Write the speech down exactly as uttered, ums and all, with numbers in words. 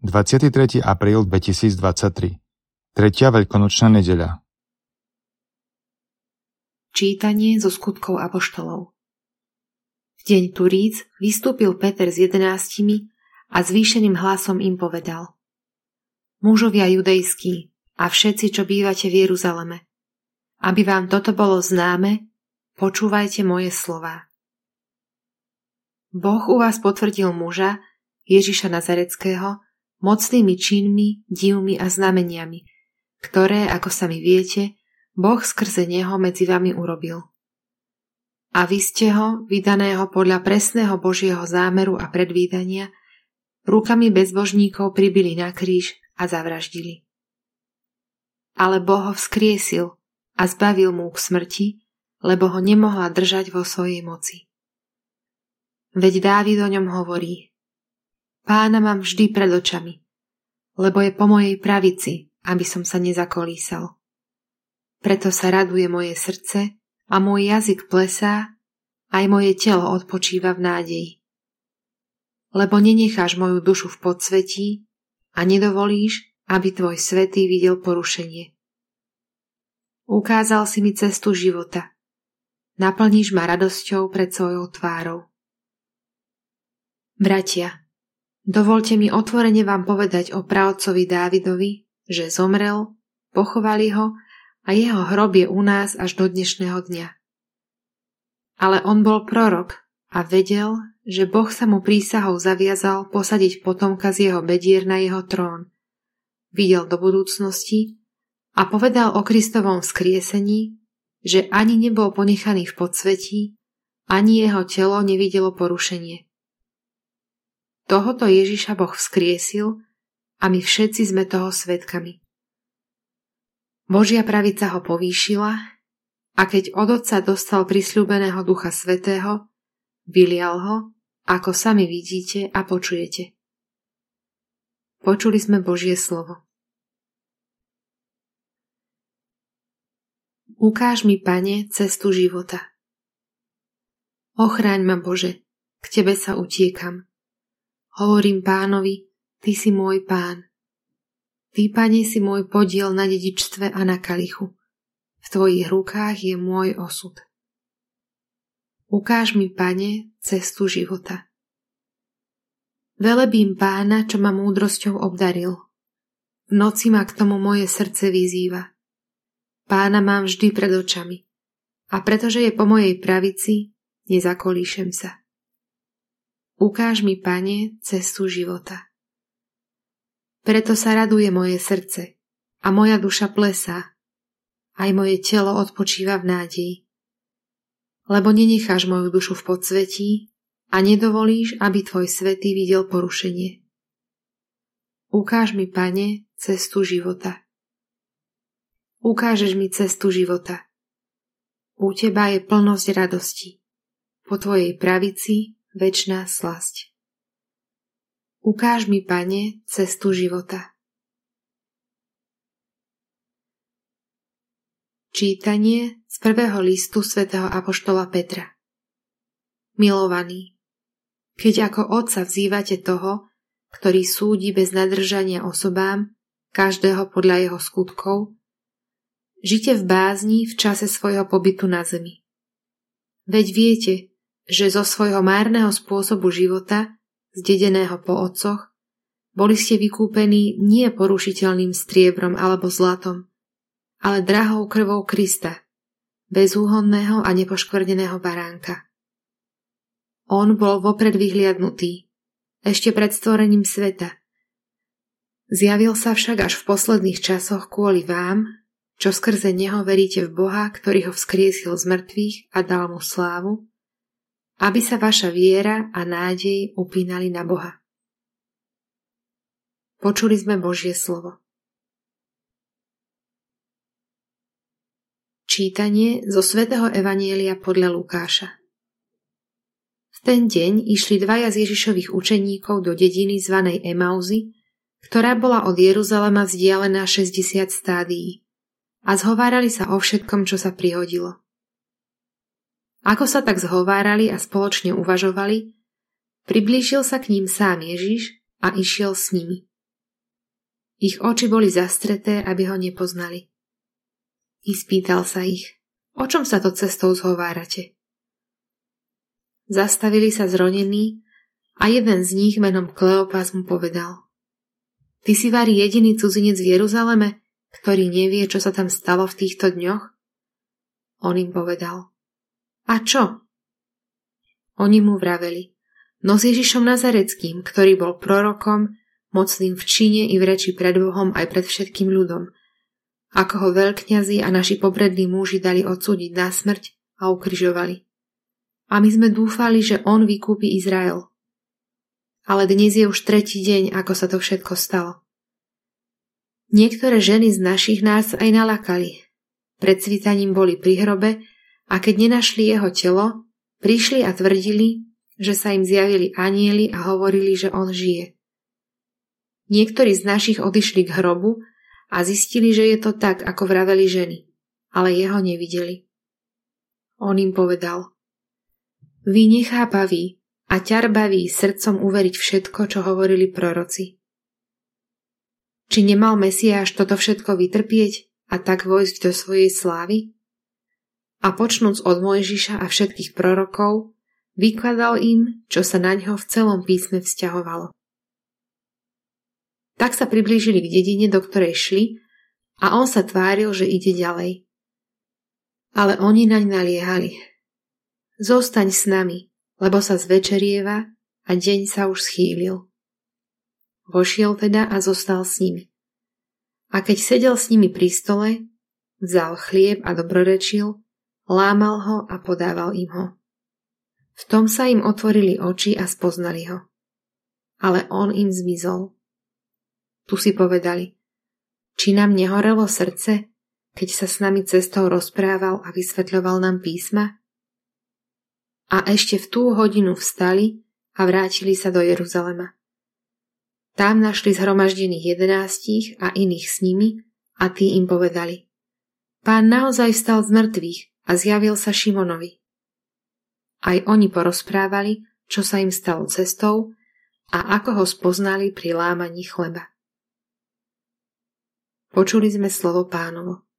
dvadsiateho tretieho apríla dvetisícdvadsaťtri. Tretia veľkonočná nedeľa. Čítanie zo skutkov apoštolov. V deň Turíc vystúpil Peter s jedenáctimi a zvýšeným hlasom im povedal: Mužovia judejskí a všetci, čo bývate v Jeruzaleme, aby vám toto bolo známe, počúvajte moje slová. Boh u vás potvrdil muža, Ježiša Nazareckého, mocnými činmi, divmi a znameniami, ktoré, ako sami viete, Boh skrze neho medzi vami urobil. A vy ste ho, vydaného podľa presného Božieho zámeru a predvídania, rukami bezbožníkov pribili na kríž a zavraždili. Ale Boh ho vzkriesil a zbavil mu k smrti, lebo ho nemohla držať vo svojej moci. Veď Dávid o ňom hovorí: Pána mám vždy pred očami, lebo je po mojej pravici, aby som sa nezakolísal. Preto sa raduje moje srdce a môj jazyk plesá, aj moje telo odpočíva v nádeji. Lebo nenecháš moju dušu v podsvetí a nedovolíš, aby tvoj svätý videl porušenie. Ukázal si mi cestu života. Naplníš ma radosťou pred svojou tvárou. Bratia, dovolte mi otvorene vám povedať o pravcovi Dávidovi, že zomrel, pochovali ho a jeho hrob je u nás až do dnešného dňa. Ale on bol prorok a vedel, že Boh sa mu prísahou zaviazal posadiť potomka z jeho bedier na jeho trón. Videl do budúcnosti a povedal o Kristovom vzkriesení, že ani nebol ponechaný v podsvetí, ani jeho telo nevidelo porušenie. Tohoto Ježiša Boh vzkriesil a my všetci sme toho svedkami. Božia pravica ho povýšila a keď od Otca dostal prisľúbeného Ducha Svätého, vylial ho, ako sami vidíte a počujete. Počuli sme Božie slovo. Ukáž mi, Pane, cestu života. Ochráň ma, Bože, k Tebe sa utiekam. Hovorím Pánovi: Ty si môj Pán. Ty, Pane, si môj podiel na dedičstve a na kalichu. V Tvojich rukách je môj osud. Ukáž mi, Pane, cestu života. Velebím Pána, čo ma múdrosťou obdaril. V noci ma k tomu moje srdce vyzýva. Pána mám vždy pred očami, a pretože je po mojej pravici, nezakolíšem sa. Ukáž mi, Pane, cestu života. Preto sa raduje moje srdce a moja duša plesá, aj moje telo odpočíva v nádeji. Lebo nenecháš moju dušu v podsvetí a nedovolíš, aby tvoj svätý videl porušenie. Ukáž mi, Pane, cestu života. Ukážeš mi cestu života. U Teba je plnosť radosti, po Tvojej pravici večná slasť. Ukáž mi, Pane, cestu života. Čítanie z prvého listu svätého apoštola Petra. Milovaní, keď ako Otca vzývate toho, ktorý súdi bez nadržania osobám, každého podľa jeho skutkov, žite v bázni v čase svojho pobytu na zemi. Veď viete, že zo svojho márneho spôsobu života, zdedeného po otcoch, boli ste vykúpení nie porušiteľným striebrom alebo zlatom, ale drahou krvou Krista, bezúhonného a nepoškvrneného baránka. On bol vopred vyhliadnutý, ešte pred stvorením sveta. Zjavil sa však až v posledných časoch kvôli vám, čo skrze neho veríte v Boha, ktorý ho vzkriesil z mŕtvych a dal mu slávu, aby sa vaša viera a nádej upínali na Boha. Počuli sme Božie slovo. Čítanie zo svätého evanjelia podľa Lukáša. V ten deň išli dvaja z Ježišových učeníkov do dediny zvanej Emauzy, ktorá bola od Jeruzalema vzdialená šesťdesiat stádií, a zhovárali sa o všetkom, čo sa prihodilo. Ako sa tak zhovárali a spoločne uvažovali, priblížil sa k ním sám Ježiš a išiel s nimi. Ich oči boli zastreté, aby ho nepoznali. I spýtal sa ich, o čom sa to cestou zhovárate? Zastavili sa zronení a jeden z nich menom Kleopas mu povedal: Ty si vari jediný cudzinec v Jeruzaleme, ktorý nevie, čo sa tam stalo v týchto dňoch? On im povedal: A čo? Oni mu vraveli: No s Ježišom Nazareckým, ktorý bol prorokom, mocným v čine i v reči pred Bohom aj pred všetkým ľudom, ako ho veľkňazi a naši poprední muži dali odsúdiť na smrť a ukrižovali. A my sme dúfali, že on vykúpi Izrael. Ale dnes je už tretí deň, ako sa to všetko stalo. Niektoré ženy z našich nás aj nalakali. Pred svitaním boli pri hrobe a keď nenašli jeho telo, prišli a tvrdili, že sa im zjavili anjeli a hovorili, že on žije. Niektorí z našich odišli k hrobu a zistili, že je to tak, ako vraveli ženy, ale jeho nevideli. On im povedal: Vy nechápaví a ťarbaví srdcom uveriť všetko, čo hovorili proroci. Či nemal Mesiáš toto všetko vytrpieť a tak vojsť do svojej slávy? A počnúc od Mojžiša a všetkých prorokov, vykladal im, čo sa na ňo v celom písme vzťahovalo. Tak sa priblížili k dedine, do ktorej šli, a on sa tváril, že ide ďalej. Ale oni naň naliehali: Zostaň s nami, lebo sa zvečerieva a deň sa už schýlil. Vošiel teda a zostal s nimi. A keď sedel s nimi pri stole, vzal chlieb a dobrorečil, lámal ho a podával im ho. V tom sa im otvorili oči a spoznali ho. Ale on im zmizol. Tu si povedali: Či nám nehorelo srdce, keď sa s nami cestou rozprával a vysvetľoval nám písma? A ešte v tú hodinu vstali a vrátili sa do Jeruzalema. Tam našli zhromaždených jedenástich a iných s nimi a tí im povedali: Pán naozaj vstal z mŕtvych a zjavil sa Šimonovi. Aj oni porozprávali, čo sa im stalo cestou a ako ho spoznali pri lámaní chleba. Počuli sme slovo Pánovo.